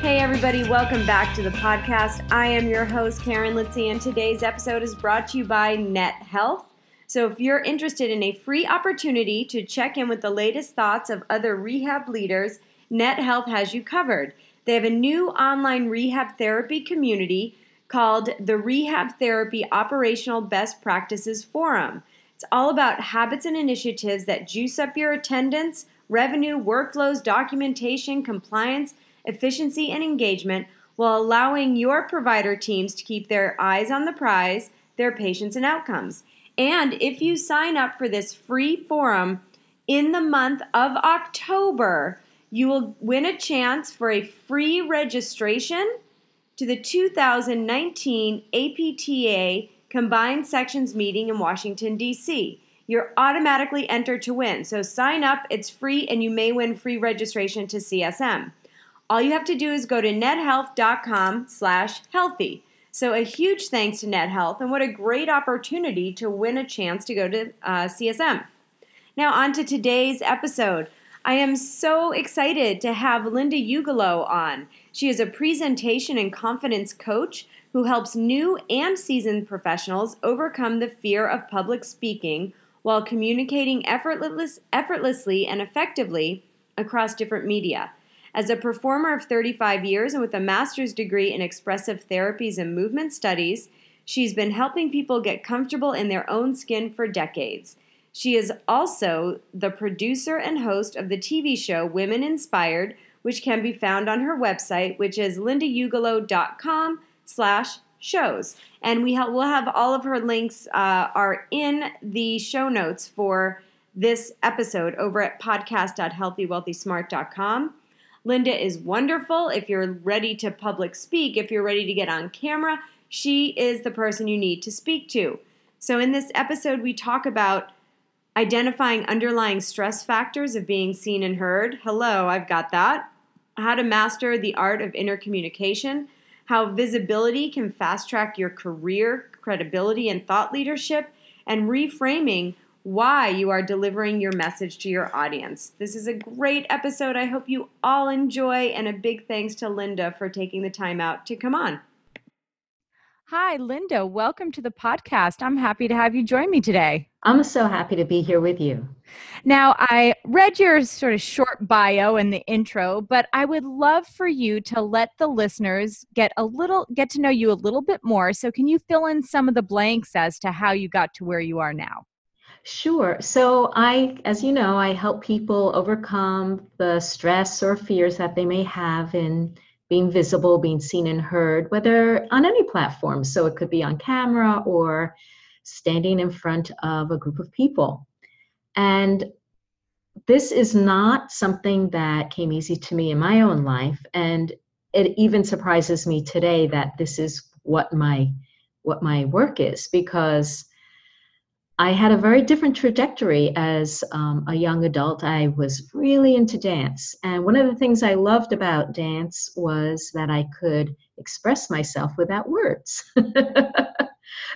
Hey everybody, welcome back to the podcast. I am your host, Karen Litzy, and today's episode is brought to you by Net Health. So if you're interested in a free opportunity to check in with the latest thoughts of other rehab leaders, Net Health has you covered. They have a new online rehab therapy community called the Rehab Therapy Operational Best Practices Forum. It's all about habits and initiatives that juice up your attendance, revenue, workflows, documentation, compliance, efficiency, and engagement while allowing your provider teams to keep their eyes on the prize, their patients, and outcomes. And if you sign up for this free forum in the month of October, you will win a chance for a free registration to the 2019 APTA Combined Sections Meeting in Washington, D.C. You're automatically entered to win. So sign up, it's free, and you may win free registration to CSM. All you have to do is go to nethealth.com/healthy. So a huge thanks to Net Health, and what a great opportunity to win a chance to go to CSM. Now on to today's episode. I am so excited to have Linda Ugelow on. She is a presentation and confidence coach who helps new and seasoned professionals overcome the fear of public speaking while communicating effortlessly and effectively across different media. As a performer of 35 years and with a master's degree in expressive therapies and movement studies, she's been helping people get comfortable in their own skin for decades. She is also the producer and host of the TV show Women Inspired, which can be found on her website, which is lindaugelow.com/shows. And we'll have all of her links are in the show notes for this episode over at podcast.healthywealthysmart.com. Linda is wonderful. If you're ready to public speak, if you're ready to get on camera, she is the person you need to speak to. So in this episode, we talk about identifying underlying stress factors of being seen and heard. Hello, I've got that. How to master the art of inner communication. How visibility can fast-track your career, credibility, and thought leadership. And reframing why you are delivering your message to your audience. This is a great episode. I hope you all enjoy, and a big thanks to Linda for taking the time out to come on. Hi, Linda. Welcome to the podcast. I'm happy to have you join me today. I'm so happy to be here with you. Now, I read your sort of short bio in the intro, but I would love for you to let the listeners get to know you a little bit more. So can you fill in some of the blanks as to how you got to where you are now? Sure. So as you know, I help people overcome the stress or fears that they may have in being visible, being seen and heard, whether on any platform. So it could be on camera or standing in front of a group of people. And this is not something that came easy to me in my own life. And it even surprises me today that this is what my work is, because I had a very different trajectory as a young adult. I was really into dance. And one of the things I loved about dance was that I could express myself without words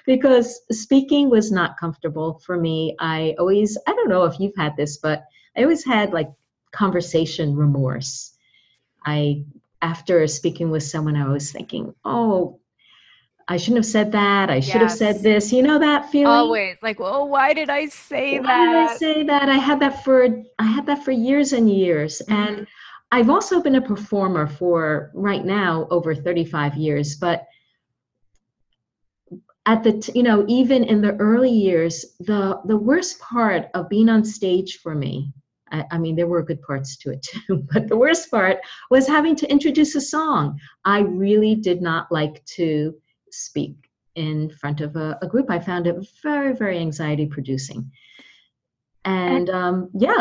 because speaking was not comfortable for me. I don't know if you've had this, but I always had like conversation remorse. After speaking with someone, I was thinking, oh, I shouldn't have said that. I should have said this. You know that feeling? Always, like, oh, why did I say that? I had that for years and years. Mm-hmm. And I've also been a performer for right now over 35 years. But at even in the early years, the worst part of being on stage for me, I mean, there were good parts to it too, but the worst part was having to introduce a song. I really did not like to speak in front of a group. I found it very, very anxiety producing. And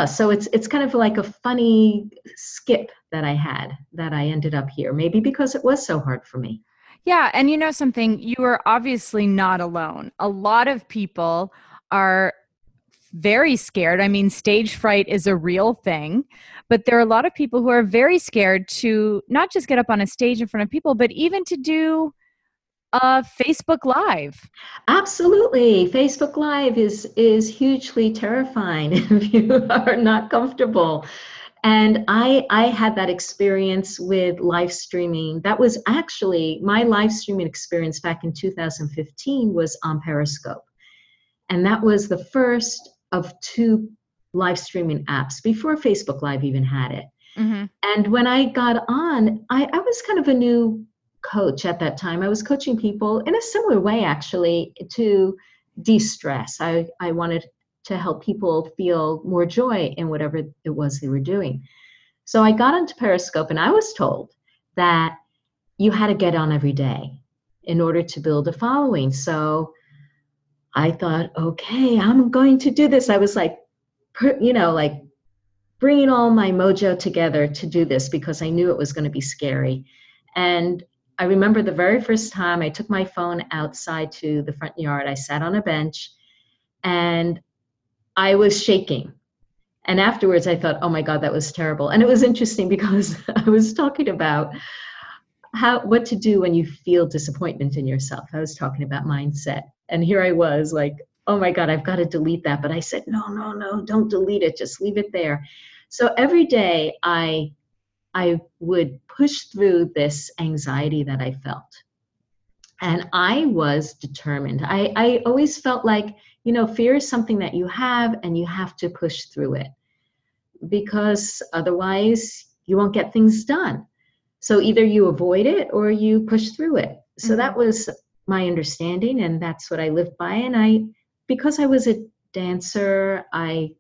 so it's kind of like a funny skip that I had that I ended up here, maybe because it was so hard for me. Yeah. And you know something, you are obviously not alone. A lot of people are very scared. I mean, stage fright is a real thing, but there are a lot of people who are very scared to not just get up on a stage in front of people, but even to do Facebook Live. Absolutely. Facebook Live is hugely terrifying if you are not comfortable. And I had that experience with live streaming. That was actually my live streaming experience back in 2015 was on Periscope. And that was the first of two live streaming apps before Facebook Live even had it. Mm-hmm. And when I got on, I was kind of a new coach at that time. I was coaching people in a similar way, actually, to de-stress. I wanted to help people feel more joy in whatever it was they were doing. So I got onto Periscope and I was told that you had to get on every day in order to build a following. So I thought, okay, I'm going to do this. I was like, you know, like bringing all my mojo together to do this because I knew it was going to be scary. And I remember the very first time I took my phone outside to the front yard, I sat on a bench and I was shaking. And afterwards I thought, oh my God, that was terrible. And it was interesting because I was talking about what to do when you feel disappointment in yourself. I was talking about mindset. And here I was like, oh my God, I've got to delete that. But I said, no, don't delete it. Just leave it there. So every day I would push through this anxiety that I felt. And I was determined. I always felt like, you know, fear is something that you have and you have to push through it because otherwise you won't get things done. So either you avoid it or you push through it. So mm-hmm. that was my understanding, and that's what I lived by. And because I was a dancer, I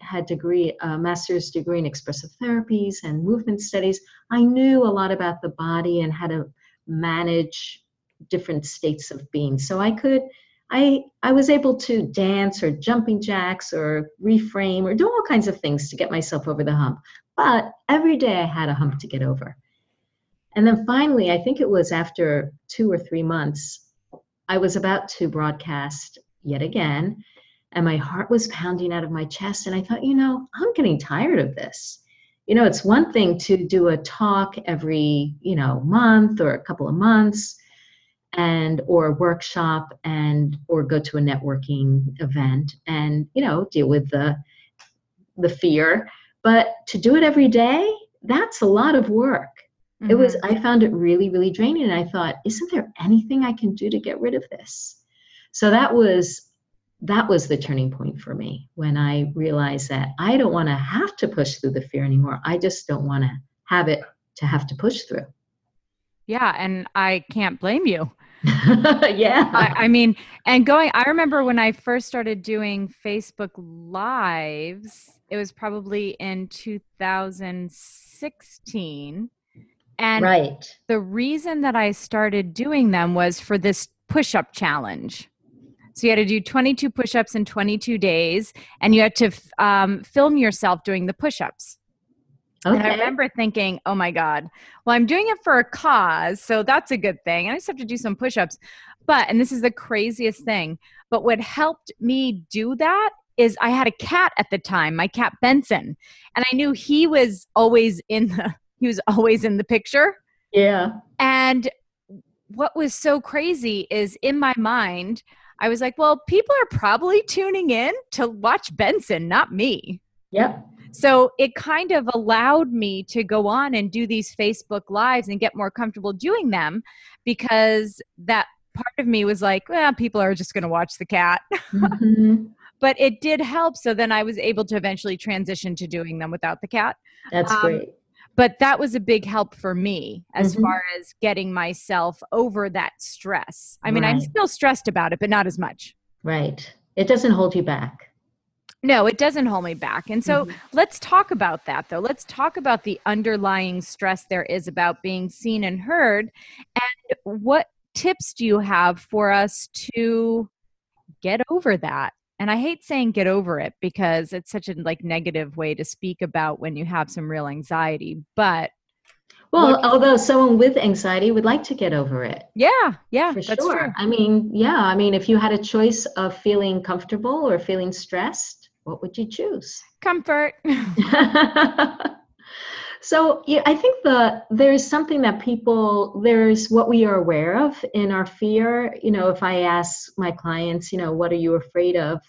had a master's degree in expressive therapies and movement studies. I knew a lot about the body and how to manage different states of being. So I was able to dance or jumping jacks or reframe or do all kinds of things to get myself over the hump. But every day I had a hump to get over. And then finally, I think it was after 2 or 3 months, I was about to broadcast yet again, and my heart was pounding out of my chest. And I thought, you know, I'm getting tired of this. You know, it's one thing to do a talk every, you know, month or a couple of months and, or a workshop and, or go to a networking event and, you know, deal with the fear. But to do it every day, that's a lot of work. Mm-hmm. I found it really, really draining. And I thought, isn't there anything I can do to get rid of this? So that was the turning point for me when I realized that I don't want to have to push through the fear anymore. I just don't want to have to push through. Yeah. And I can't blame you. Yeah. I mean, I remember when I first started doing Facebook Lives, it was probably in 2016. And right. The reason that I started doing them was for this push-up challenge. So you had to do 22 push-ups in 22 days, and you had to film yourself doing the push-ups. Okay. And I remember thinking, oh my God, well, I'm doing it for a cause, so that's a good thing. I just have to do some push-ups. But, and this is the craziest thing, but what helped me do that is I had a cat at the time, my cat Benson, and I knew he was always in the... He was always in the picture. Yeah. And what was so crazy is in my mind, I was like, well, people are probably tuning in to watch Benson, not me. Yep. So it kind of allowed me to go on and do these Facebook Lives and get more comfortable doing them because that part of me was like, well, people are just going to watch the cat. Mm-hmm. But it did help. So then I was able to eventually transition to doing them without the cat. That's great. But that was a big help for me as mm-hmm. far as getting myself over that stress. I mean, right. I'm still stressed about it, but not as much. Right. It doesn't hold you back. No, it doesn't hold me back. And so mm-hmm. let's talk about that, though. Let's talk about the underlying stress there is about being seen and heard. And what tips do you have for us to get over that? And I hate saying get over it because it's such a like negative way to speak about when you have some real anxiety, but Well, although someone with anxiety would like to get over it. Yeah, for sure. That's true. I mean, if you had a choice of feeling comfortable or feeling stressed, what would you choose? Comfort. So yeah, I think there's what we are aware of in our fear. You know, if I ask my clients, you know, what are you afraid of?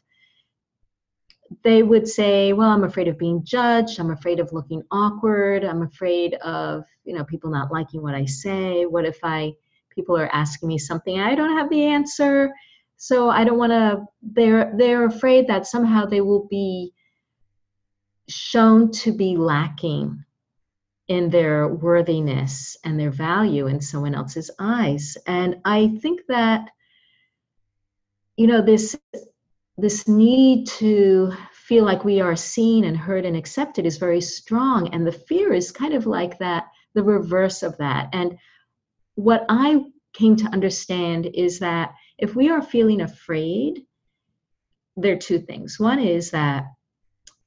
They would say, well, I'm afraid of being judged. I'm afraid of looking awkward. I'm afraid of, you know, people not liking what I say. What if people are asking me something, I don't have the answer. So I don't want to, they're afraid that somehow they will be shown to be lacking in their worthiness and their value in someone else's eyes. And I think that, you know, this need to feel like we are seen and heard and accepted is very strong. And the fear is kind of like that, the reverse of that. And what I came to understand is that if we are feeling afraid, there are two things. One is that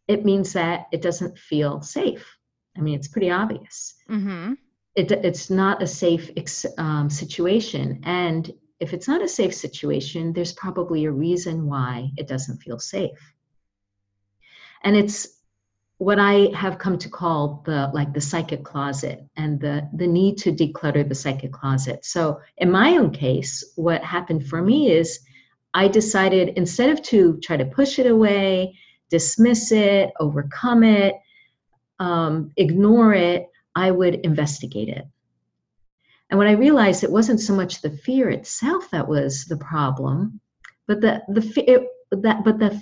it means that it doesn't feel safe. I mean, it's pretty obvious. Mm-hmm. It's not a safe situation. And if it's not a safe situation, there's probably a reason why it doesn't feel safe. And it's what I have come to call the psychic closet and the need to declutter the psychic closet. So in my own case, what happened for me is I decided instead of to try to push it away, dismiss it, overcome it, ignore it, I would investigate it. And when I realized it wasn't so much the fear itself that was the problem, but the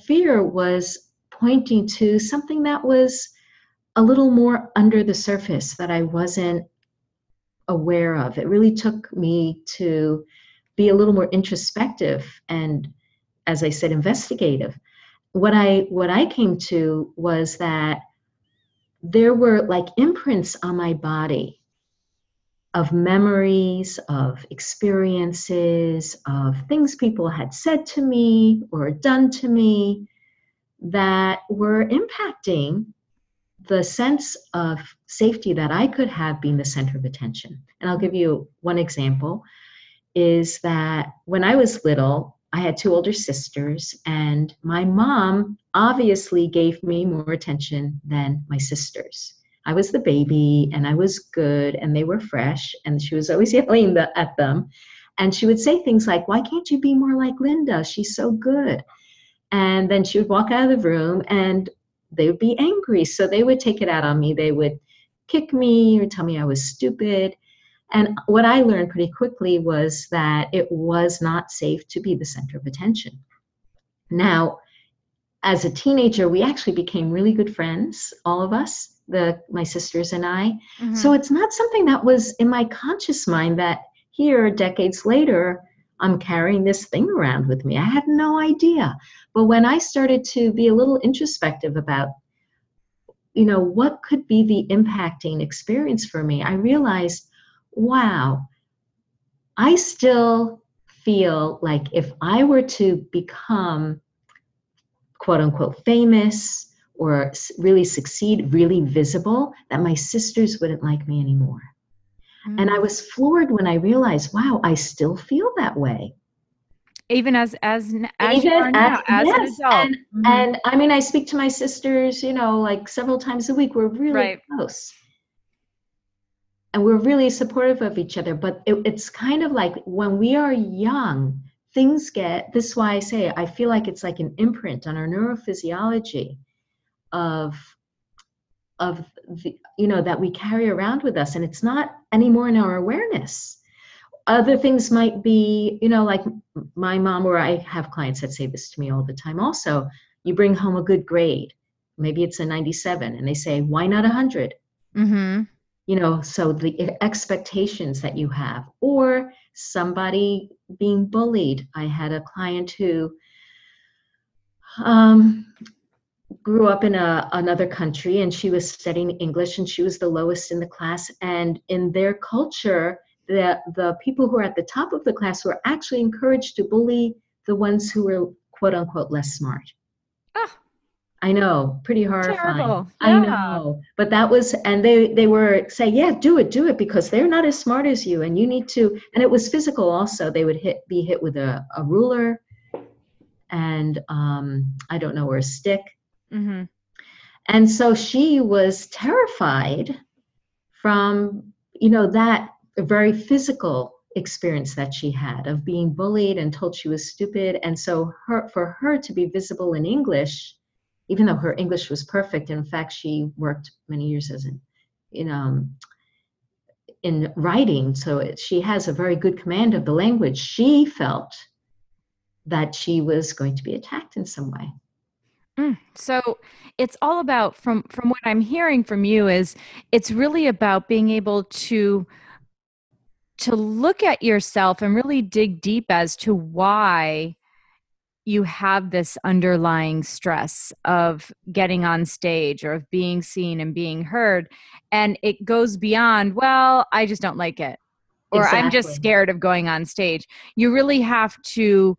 fear was pointing to something that was a little more under the surface that I wasn't aware of. It really took me to be a little more introspective and, as I said, investigative. What I came to was that there were imprints on my body of memories, of experiences, of things people had said to me or done to me that were impacting the sense of safety that I could have being the center of attention. And I'll give you one example, is that when I was little, I had two older sisters, and my mom obviously gave me more attention than my sisters. I was the baby, and I was good, and they were fresh, and she was always yelling at them. And she would say things like, why can't you be more like Linda? She's so good. And then she would walk out of the room, and they would be angry. So they would take it out on me. They would kick me or tell me I was stupid. And what I learned pretty quickly was that it was not safe to be the center of attention. Now, as a teenager, we actually became really good friends, all of us. My sisters and I. Mm-hmm. So it's not something that was in my conscious mind that here, decades later, I'm carrying this thing around with me. I had no idea. But when I started to be a little introspective about, you know, what could be the impacting experience for me, I realized, wow, I still feel like if I were to become quote unquote famous, or really succeed, really visible, that my sisters wouldn't like me anymore. Mm-hmm. And I was floored when I realized, wow, I still feel that way. Even as you are now, yes, as an adult. And, mm-hmm. and I mean, I speak to my sisters, you know, several times a week. We're really close. And we're really supportive of each other. But it's kind of like when we are young, this is why I say, I feel like it's like an imprint on our neurophysiology of the, you know, that we carry around with us, and it's not anymore in our awareness. Other things might be, you know, like my mom, or I have clients that say this to me all the time also, you bring home a good grade, maybe it's a 97, and they say, why not 100? Mm-hmm. You know, so the expectations that you have, or somebody being bullied. I had a client who, grew up in another country, and she was studying English, and she was the lowest in the class. And in their culture, the people who were at the top of the class were actually encouraged to bully the ones who were quote unquote less smart. Oh. I know, pretty horrifying. Terrible. Yeah. I know, but that was, and they were saying, yeah, do it, because they're not as smart as you, and you need to. And it was physical also. They would be hit with a ruler, and I don't know, or a stick. Mm-hmm. And so she was terrified from, you know, that very physical experience that she had of being bullied and told she was stupid. And so for her to be visible in English, even though her English was perfect, in fact, she worked many years as in writing. So she has a very good command of the language. She felt that she was going to be attacked in some way. So it's all about, from what I'm hearing from you, is it's really about being able to look at yourself and really dig deep as to why you have this underlying stress of getting on stage or of being seen and being heard. And it goes beyond, well, I just don't like it, or exactly, I'm just scared of going on stage. You really have to,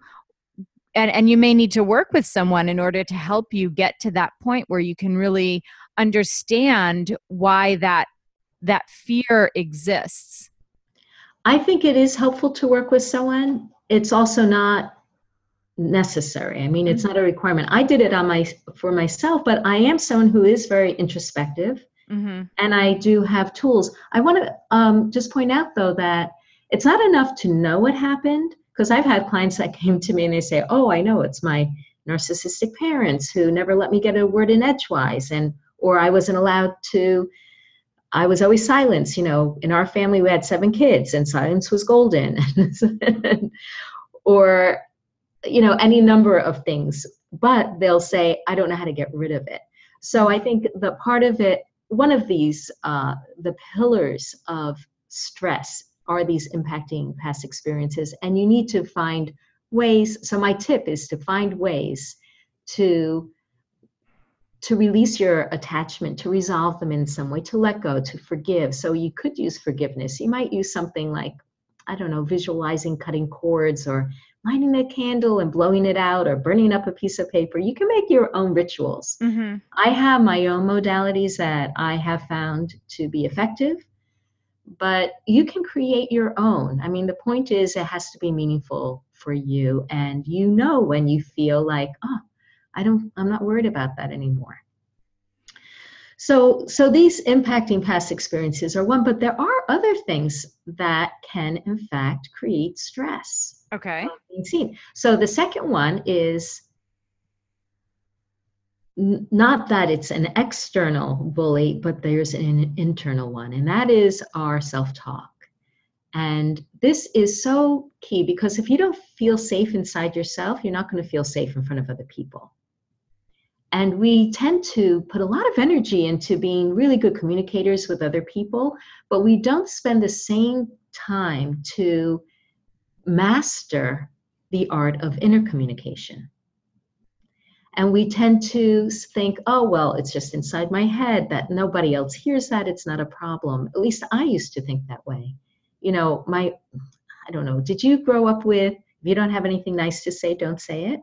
and you may need to work with someone in order to help you get to that point where you can really understand why that fear exists. I think it is helpful to work with someone. It's also not necessary. I mean, it's not a requirement. I did it for myself, but I am someone who is very introspective, and I do have tools. I want to just point out, though, that it's not enough to know what happened, because I've had clients that came to me and they say, oh, I know, it's my narcissistic parents who never let me get a word in edgewise, or I wasn't allowed to. I was always silenced. You know, in our family, we had 7 kids, and silence was golden. Or, you know, any number of things. But they'll say, I don't know how to get rid of it. So I think the part of it, one of these, the pillars of stress are these impacting past experiences. And you need to find ways. So my tip is to find ways to release your attachment, to resolve them in some way, to let go, to forgive. So you could use forgiveness. You might use something like, I don't know, visualizing cutting cords, or lighting a candle and blowing it out, or burning up a piece of paper. You can make your own rituals. Mm-hmm. I have my own modalities that I have found to be effective, but you can create your own. I mean, the point is it has to be meaningful for you. And you know, when you feel like, oh, I'm not worried about that anymore. So these impacting past experiences are one, but there are other things that can, in fact, create stress. Okay. Being seen. So the second one is not that it's an external bully, but there's an internal one, and that is our self-talk. And this is so key, because if you don't feel safe inside yourself, you're not going to feel safe in front of other people. And we tend to put a lot of energy into being really good communicators with other people, but we don't spend the same time to master the art of inner communication. And we tend to think, oh, well, it's just inside my head, that nobody else hears that, it's not a problem. At least I used to think that way. You know, I don't know, did you grow up with, if you don't have anything nice to say, don't say it?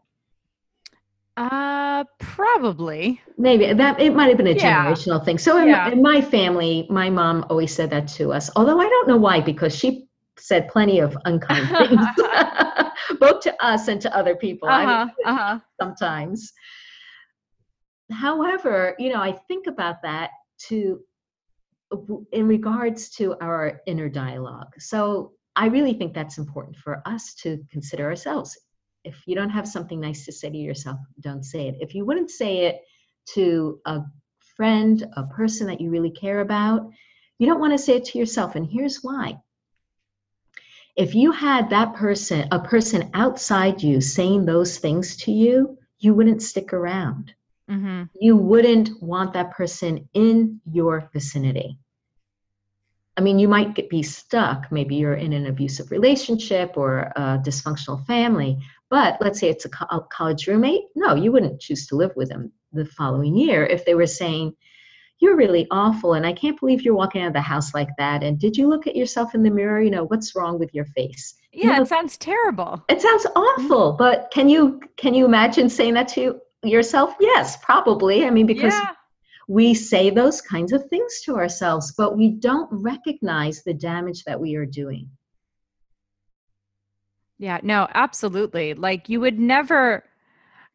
Probably. Maybe that it might have been a generational thing. So in my family, my mom always said that to us, although I don't know why, because she said plenty of unkind things, both to us and to other people sometimes. However, you know, I think about that too, in regards to our inner dialogue. So I really think that's important for us to consider ourselves. If you don't have something nice to say to yourself, don't say it. If you wouldn't say it to a friend, a person that you really care about, you don't want to say it to yourself. And here's why. If you had a person outside you saying those things to you, you wouldn't stick around. Mm-hmm. You wouldn't want that person in your vicinity. I mean, you might be stuck. Maybe you're in an abusive relationship or a dysfunctional family, but let's say it's a college roommate. No, you wouldn't choose to live with them the following year if they were saying, you're really awful, and I can't believe you're walking out of the house like that, and did you look at yourself in the mirror? You know, what's wrong with your face? Yeah, you know, it sounds terrible. It sounds awful, but can you imagine saying that to you? yourself? Yes, probably. I mean, because we say those kinds of things to ourselves, but we don't recognize the damage that we are doing. Yeah, no, absolutely. Like you would never,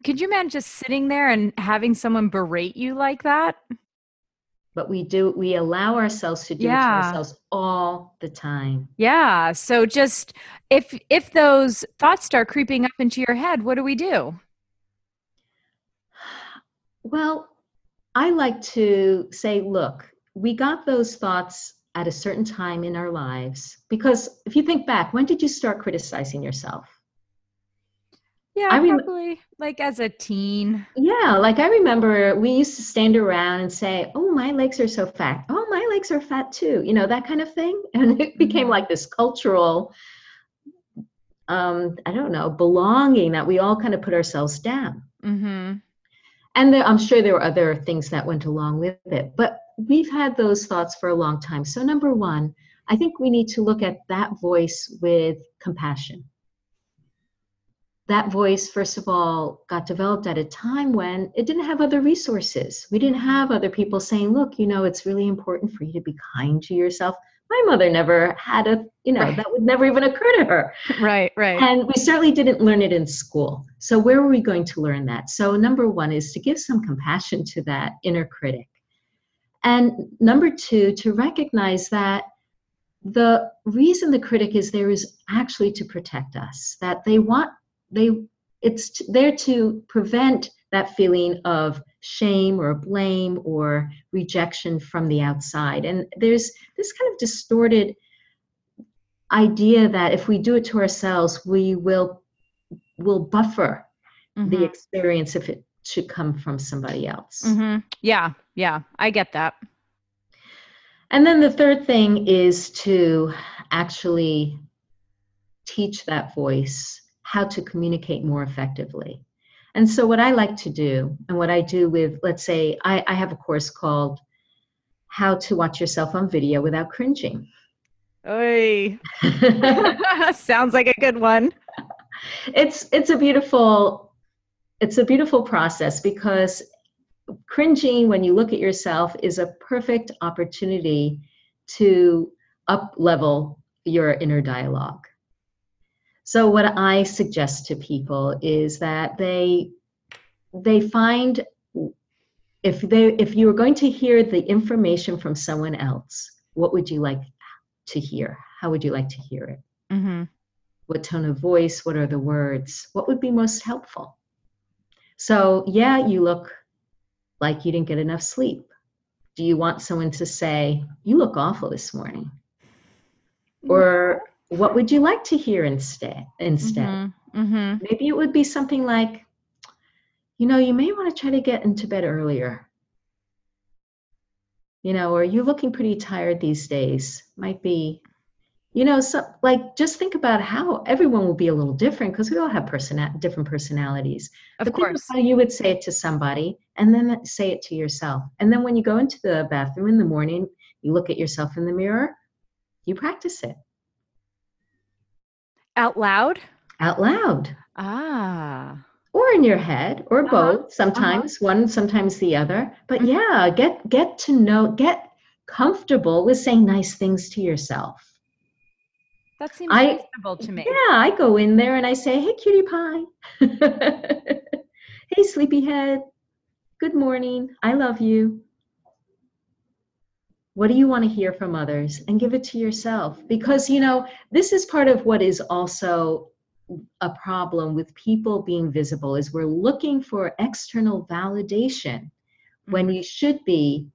could you imagine just sitting there and having someone berate you like that? But we do, we allow ourselves to do it to ourselves all the time. Yeah. So just if those thoughts start creeping up into your head, what do we do? Well, I like to say, look, we got those thoughts at a certain time in our lives, because if you think back, when did you start criticizing yourself? Yeah, probably like as a teen. Yeah, like I remember we used to stand around and say, oh, my legs are so fat. Oh, my legs are fat too. You know, that kind of thing. And it became like this cultural, I don't know, belonging that we all kind of put ourselves down. Mm-hmm. And I'm sure there were other things that went along with it, but we've had those thoughts for a long time. So number one, I think we need to look at that voice with compassion. That voice, first of all, got developed at a time when it didn't have other resources. We didn't have other people saying, look, you know, it's really important for you to be kind to yourself. My mother never had a, you know, that would never even occur to her. Right, right. And we certainly didn't learn it in school. So where were we going to learn that? So number one is to give some compassion to that inner critic. And number two, to recognize that the reason the critic is there is actually to protect us, that they want, it's there to prevent that feeling of shame or blame or rejection from the outside. And there's this kind of distorted idea that if we do it to ourselves, we will buffer the experience if it should come from somebody else. Mm-hmm. Yeah, yeah, I get that. And then the third thing is to actually teach that voice how to communicate more effectively. And so what I like to do, and what I do with, let's say, I have a course called How to Watch Yourself on Video Without Cringing. Oy. Sounds like a good one. It's a beautiful process, because cringing when you look at yourself is a perfect opportunity to up-level your inner dialogue. So what I suggest to people is that they find, if you were going to hear the information from someone else, what would you like to hear? How would you like to hear it? Mm-hmm. What tone of voice? What are the words? What would be most helpful? So yeah, you look like you didn't get enough sleep. Do you want someone to say, you look awful this morning? Mm-hmm. Or what would you like to hear instead? Mm-hmm. Mm-hmm. Maybe it would be something like, you know, you may want to try to get into bed earlier. You know, or you're looking pretty tired these days. Might be, you know, so, like, just think about how everyone will be a little different, because we all have different personalities. Of course. How you would say it to somebody and then say it to yourself. And then when you go into the bathroom in the morning, you look at yourself in the mirror, you practice it. Out loud? Out loud. Ah. Or in your head, or both, sometimes one, sometimes the other. But yeah, get to know, get comfortable with saying nice things to yourself. That seems reasonable to me. Yeah, I go in there and I say, hey, cutie pie. Hey, sleepyhead. Good morning. I love you. What do you want to hear from others? And give it to yourself. Because, you know, this is part of what is also a problem with people being visible, is we're looking for external validation when you should be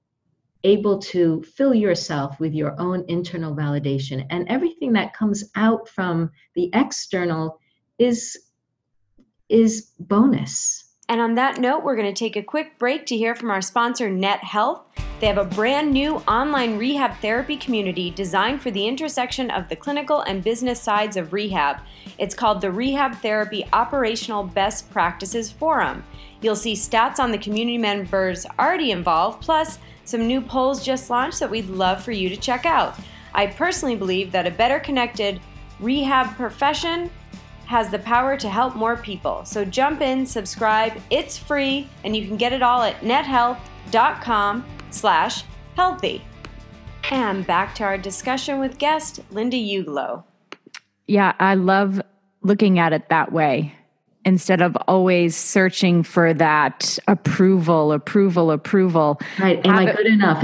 able to fill yourself with your own internal validation. And everything that comes out from the external is bonus. And on that note, we're going to take a quick break to hear from our sponsor, Net Health. They have a brand new online rehab therapy community designed for the intersection of the clinical and business sides of rehab. It's called the Rehab Therapy Operational Best Practices Forum. You'll see stats on the community members already involved, plus some new polls just launched that we'd love for you to check out. I personally believe that a better connected rehab profession has the power to help more people. So jump in, subscribe, it's free, and you can get it all at nethealth.com/healthy. And back to our discussion with guest Linda Ugelow. Yeah, I love looking at it that way instead of always searching for that approval. Right. Am I good enough?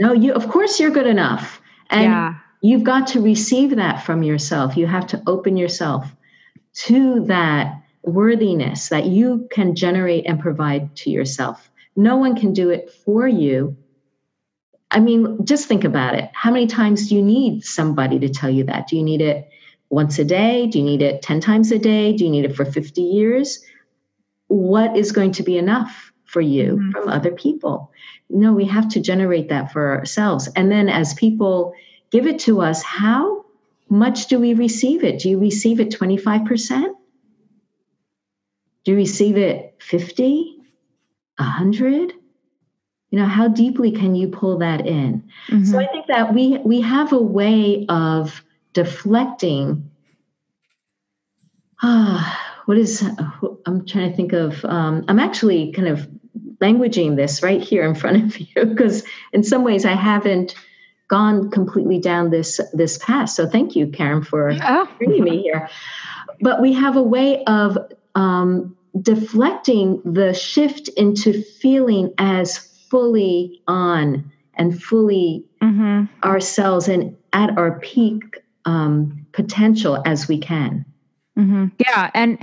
No, of course you're good enough. And you've got to receive that from yourself. You have to open yourself to that worthiness that you can generate and provide to yourself. No one can do it for you. I mean, just think about it. How many times do you need somebody to tell you that? Do you need it once a day? Do you need it 10 times a day? Do you need it for 50 years? What is going to be enough for you from other people? No, we have to generate that for ourselves. And then as people give it to us, how much do we receive it? Do you receive it 25%? Do you receive it 50, 100? You know, how deeply can you pull that in? Mm-hmm. So I think that we have a way of deflecting. I'm actually kind of languaging this right here in front of you because in some ways I haven't gone completely down this path. So thank you, Karen, for bringing me here. But we have a way of deflecting the shift into feeling as fully on and fully ourselves and at our peak potential as we can. Mm-hmm. Yeah. And,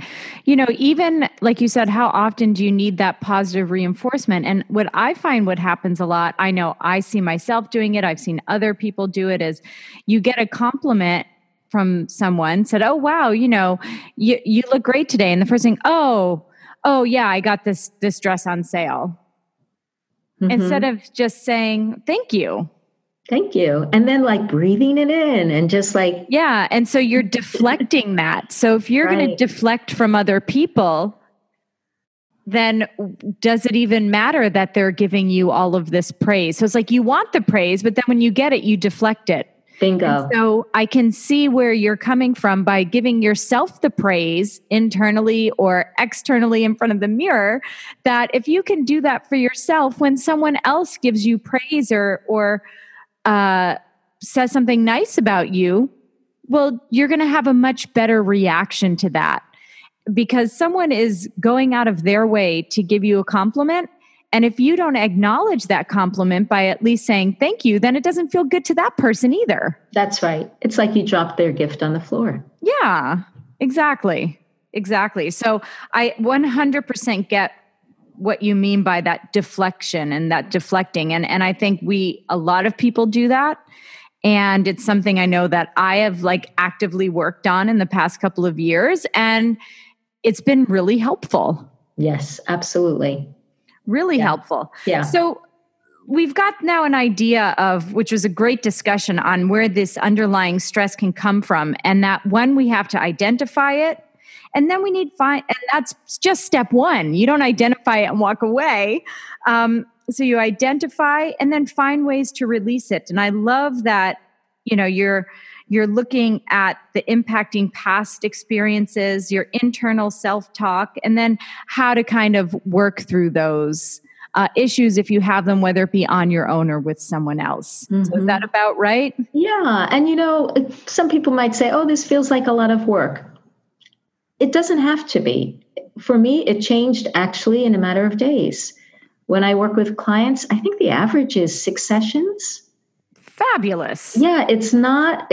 you know, even like you said, how often do you need that positive reinforcement? And what I find what happens a lot, I know I see myself doing it. I've seen other people do it is you get a compliment from someone said, oh, wow, you know, you look great today. And the first thing, oh yeah, I got this dress on sale. Mm-hmm. Instead of just saying, thank you. Thank you. And then like breathing it in and just like. Yeah. And so you're deflecting that. So if you're going to deflect from other people, then does it even matter that they're giving you all of this praise? So it's like you want the praise, but then when you get it, you deflect it. Bingo. And so I can see where you're coming from by giving yourself the praise internally or externally in front of the mirror, that if you can do that for yourself, when someone else gives you praise or says something nice about you, well, you're going to have a much better reaction to that because someone is going out of their way to give you a compliment. And if you don't acknowledge that compliment by at least saying thank you, then it doesn't feel good to that person either. That's right. It's like you dropped their gift on the floor. Yeah, exactly. So I 100% get what you mean by that deflection and that deflecting. And I think a lot of people do that. And it's something I know that I have like actively worked on in the past couple of years. And it's been really helpful. Yes, absolutely. Really helpful. Yeah. So we've got now an idea of, which was a great discussion on where this underlying stress can come from. And that one, we have to identify it. And then we need and that's just step one. You don't identify it and walk away. So you identify and then find ways to release it. And I love that, you know, you're looking at the impacting past experiences, your internal self-talk, and then how to kind of work through those issues if you have them, whether it be on your own or with someone else. Mm-hmm. So is that about right? Yeah. And, you know, some people might say, oh, this feels like a lot of work. It doesn't have to be. For me, it changed actually in a matter of days. When I work with clients, I think the average is 6 sessions. Fabulous. Yeah, it's not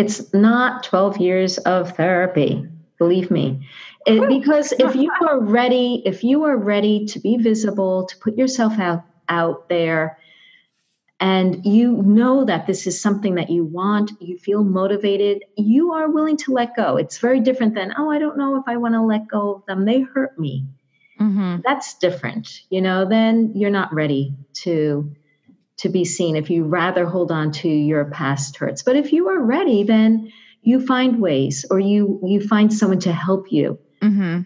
12 years of therapy, believe me. Because if you are ready to be visible, to put yourself out there, and you know that this is something that you want, you feel motivated, you are willing to let go. It's very different than, oh, I don't know if I want to let go of them. They hurt me. Mm-hmm. That's different. You know, then you're not ready to be seen if you rather hold on to your past hurts. But if you are ready, then you find ways or you find someone to help you to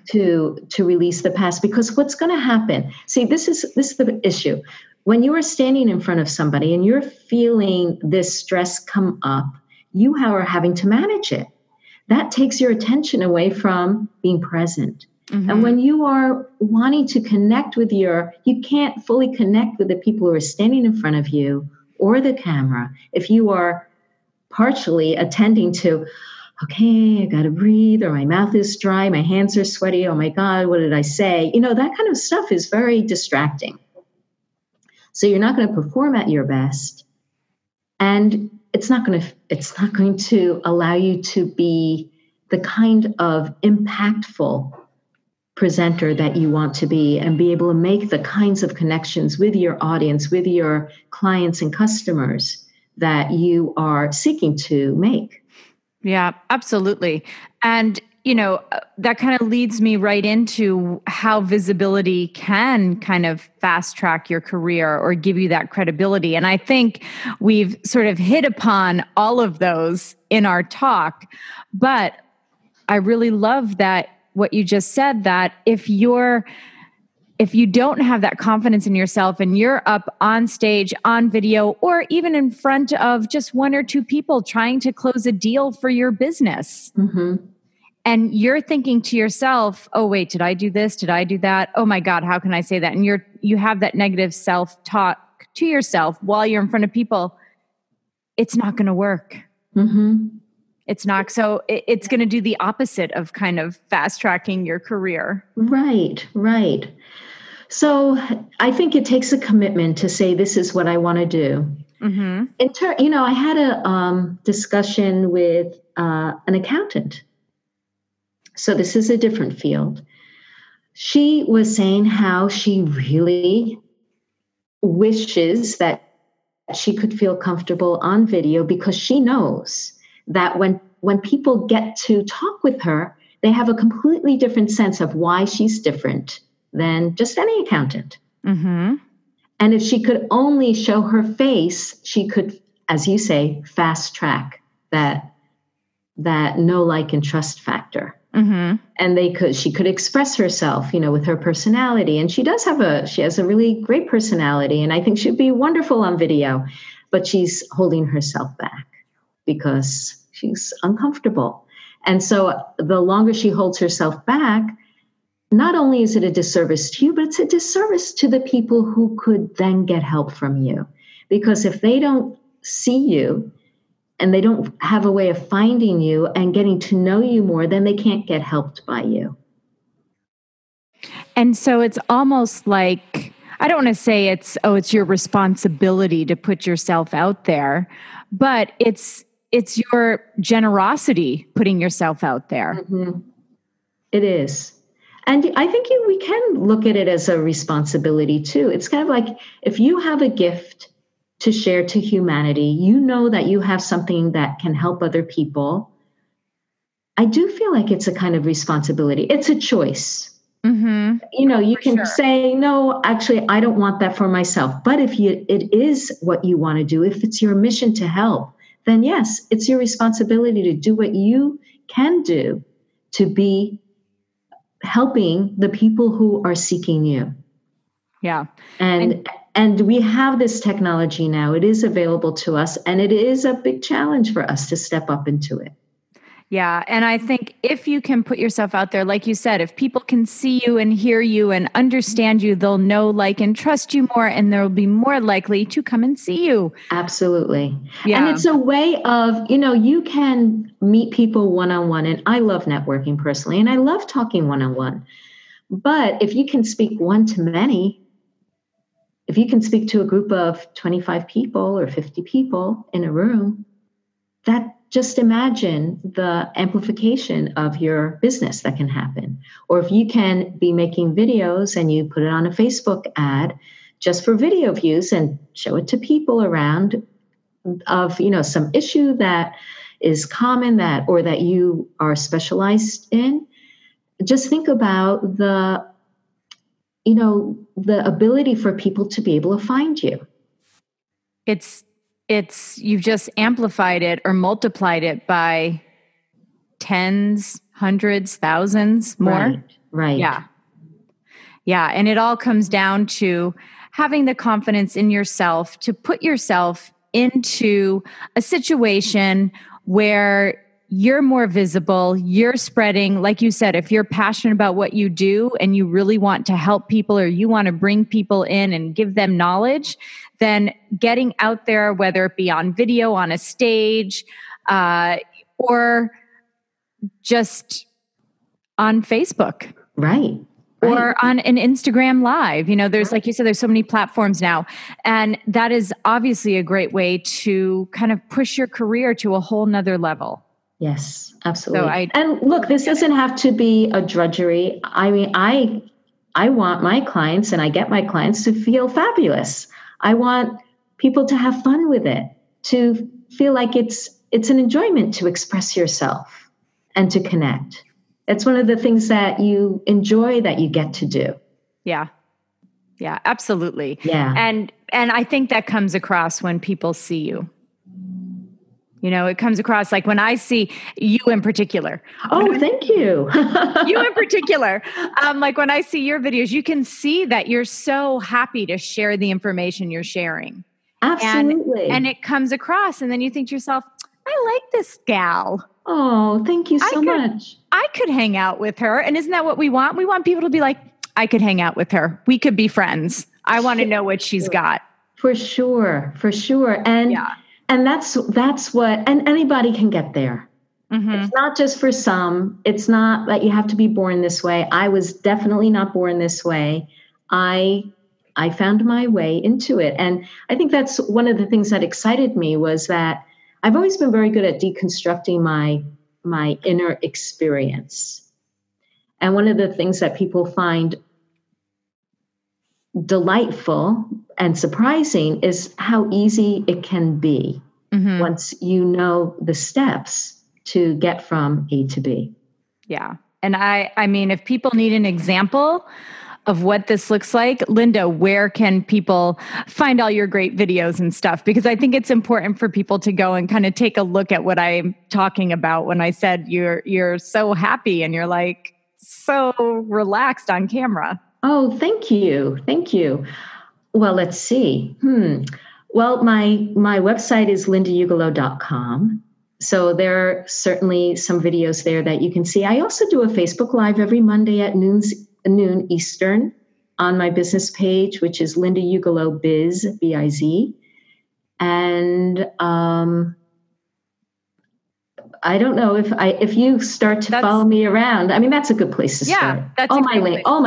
release the past. Because what's going to happen? See, this is the issue. When you are standing in front of somebody and you're feeling this stress come up, you are having to manage it. that takes your attention away from being present. Mm-hmm. And when you are wanting to connect with you can't fully connect with the people who are standing in front of you or the camera if you are partially attending to, okay, I got to breathe, or my mouth is dry, my hands are sweaty, oh my God, what did I say? You know, that kind of stuff is very distracting. So you're not going to perform at your best, and it's not going to allow you to be the kind of impactful presenter that you want to be and be able to make the kinds of connections with your audience, with your clients and customers that you are seeking to make. Yeah, absolutely. And, you know, that kind of leads me right into how visibility can kind of fast track your career or give you that credibility. And I think we've sort of hit upon all of those in our talk, but I really love that what you just said, that if you don't have that confidence in yourself and you're up on stage, on video, or even in front of just one or two people trying to close a deal for your business, mm-hmm. and you're thinking to yourself, oh, wait, did I do this? Did I do that? Oh my God, how can I say that? And you have that negative self-talk to yourself while you're in front of people. It's not going to work. Mm-hmm. It's not. So it's going to do the opposite of kind of fast tracking your career. Right. So I think it takes a commitment to say, this is what I want to do. Mm-hmm. I had a discussion with an accountant. So this is a different field. She was saying how she really wishes that she could feel comfortable on video, because she knows that when people get to talk with her, they have a completely different sense of why she's different than just any accountant. Mm-hmm. And if she could only show her face, she could, as you say, fast track that know, like, and trust factor. Mm-hmm. And she could express herself, you know, with her personality. And she has a really great personality, and I think she'd be wonderful on video, but she's holding herself back because she's uncomfortable. And so the longer she holds herself back, not only is it a disservice to you, but it's a disservice to the people who could then get help from you. Because if they don't see you and they don't have a way of finding you and getting to know you more, then they can't get helped by you. And so it's almost like, I don't want to say it's your responsibility to put yourself out there, but it's your generosity putting yourself out there. Mm-hmm. It is. And I think we can look at it as a responsibility too. It's kind of like, if you have a gift to share to humanity, you know that you have something that can help other people. I do feel like it's a kind of responsibility. It's a choice. Mm-hmm. You know, you can say, no, actually, I don't want that for myself. But if it is what you want to do, if it's your mission to help, then yes, it's your responsibility to do what you can do to be helping the people who are seeking you. Yeah. And we have this technology now. It is available to us, and it is a big challenge for us to step up into it. Yeah. And I think if you can put yourself out there, like you said, if people can see you and hear you and understand you, they'll know, like, and trust you more, and they'll be more likely to come and see you. Absolutely. Yeah. And it's a way of, you know, you can meet people one-on-one, and I love networking personally, and I love talking one-on-one, but if you can speak one to many, if you can speak to a group of 25 people or 50 people in a room, just imagine the amplification of your business that can happen. Or if you can be making videos and you put it on a Facebook ad just for video views and show it to people around of, you know, some issue that is common that you are specialized in, just think about the, you know, the ability for people to be able to find you. You've just amplified it or multiplied it by tens, hundreds, thousands more. Right. Yeah. And it all comes down to having the confidence in yourself to put yourself into a situation where you're more visible, you're spreading. Like you said, if you're passionate about what you do and you really want to help people, or you want to bring people in and give them knowledge, then getting out there, whether it be on video, on a stage, or just on Facebook. Right. Or on an Instagram Live. You know, there's, like you said, there's so many platforms now. And that is obviously a great way to kind of push your career to a whole nother level. Yes, absolutely. So and look, this doesn't have to be a drudgery. I mean, I want my clients, and I get my clients to feel fabulous. I want people to have fun with it, to feel like it's an enjoyment to express yourself and to connect. That's one of the things that you enjoy that you get to do. Yeah. Yeah, absolutely. Yeah. And I think that comes across when people see you. You know, it comes across, like when I see you in particular. Oh, thank you. You in particular. Like when I see your videos, you can see that you're so happy to share the information you're sharing. Absolutely. And it comes across, and then you think to yourself, I like this gal. Oh, thank you so much. I could hang out with her. And isn't that what we want? We want people to be like, I could hang out with her. We could be friends. I want to know what she's got. For sure. For sure. And yeah. And that's what, and anybody can get there. Mm-hmm. It's not just for some. It's not that you have to be born this way. I was definitely not born this way. I found my way into it. And I think that's one of the things that excited me, was that I've always been very good at deconstructing my inner experience. And one of the things that people find delightful and surprising is how easy it can be once you know the steps to get from A to B. Yeah. And I mean, if people need an example of what this looks like, Linda, where can people find all your great videos and stuff? Because I think it's important for people to go and kind of take a look at what I'm talking about when I said you're so happy and you're like so relaxed on camera. Oh, thank you. Thank you. Well, let's see. Well, my website is lindaugelow.com. So there are certainly some videos there that you can see. I also do a Facebook Live every Monday at noon Eastern on my business page, which is Linda Ugelow Biz, B-I-Z. And I don't know if you start to follow me around. I mean, that's a good place to start. That's all my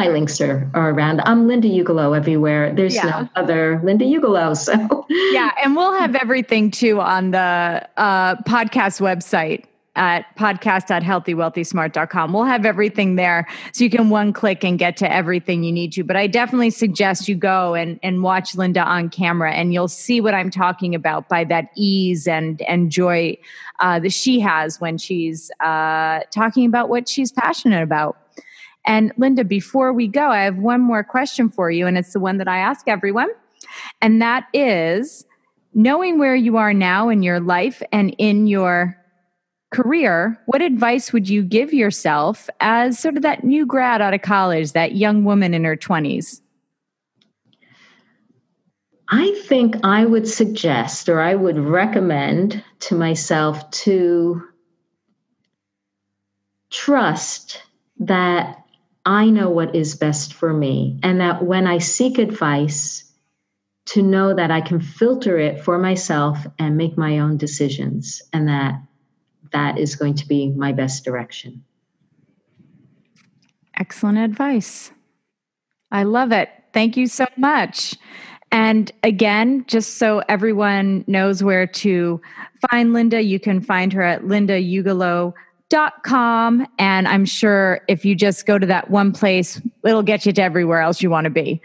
links are around. I'm Linda Ugelow everywhere. There's no other Linda Ugelow. So yeah, and we'll have everything too on the podcast website at podcast.healthywealthysmart.com. We'll have everything there, so you can one click and get to everything you need to. But I definitely suggest you go and watch Linda on camera, and you'll see what I'm talking about by that ease and joy that she has when she's talking about what she's passionate about. And Linda, before we go, I have one more question for you, and it's the one that I ask everyone. And that is, knowing where you are now in your life and in your career, what advice would you give yourself as sort of that new grad out of college, that young woman in her 20s? I think I would suggest, or I would recommend to myself, to trust that I know what is best for me, and that when I seek advice, to know that I can filter it for myself and make my own decisions, and that is going to be my best direction. Excellent advice. I love it. Thank you so much. And again, just so everyone knows where to find Linda, you can find her at lindaugelow.com. And I'm sure if you just go to that one place, it'll get you to everywhere else you want to be.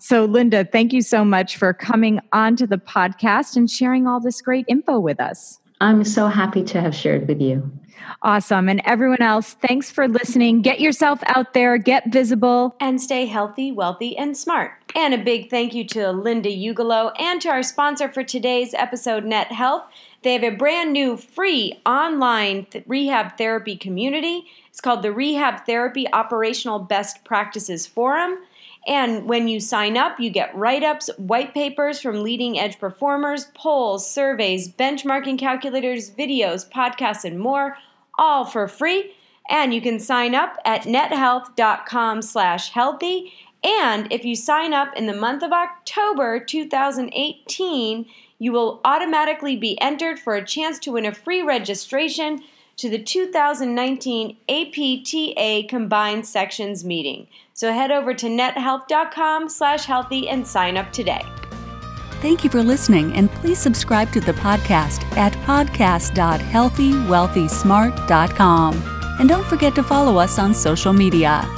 So Linda, thank you so much for coming onto the podcast and sharing all this great info with us. I'm so happy to have shared with you. Awesome. And everyone else, thanks for listening. Get yourself out there, get visible, and stay healthy, wealthy, and smart. And a big thank you to Linda Ugelow and to our sponsor for today's episode, Net Health. They have a brand new free online rehab therapy community. It's called the Rehab Therapy Operational Best Practices Forum. And when you sign up, you get write-ups, white papers from leading-edge performers, polls, surveys, benchmarking calculators, videos, podcasts, and more, all for free. And you can sign up at nethealth.com/healthy. And if you sign up in the month of October 2018, you will automatically be entered for a chance to win a free registration to the 2019 APTA Combined Sections Meeting. So head over to nethealth.com/healthy and sign up today. Thank you for listening, and please subscribe to the podcast at podcast.healthywealthysmart.com. And don't forget to follow us on social media.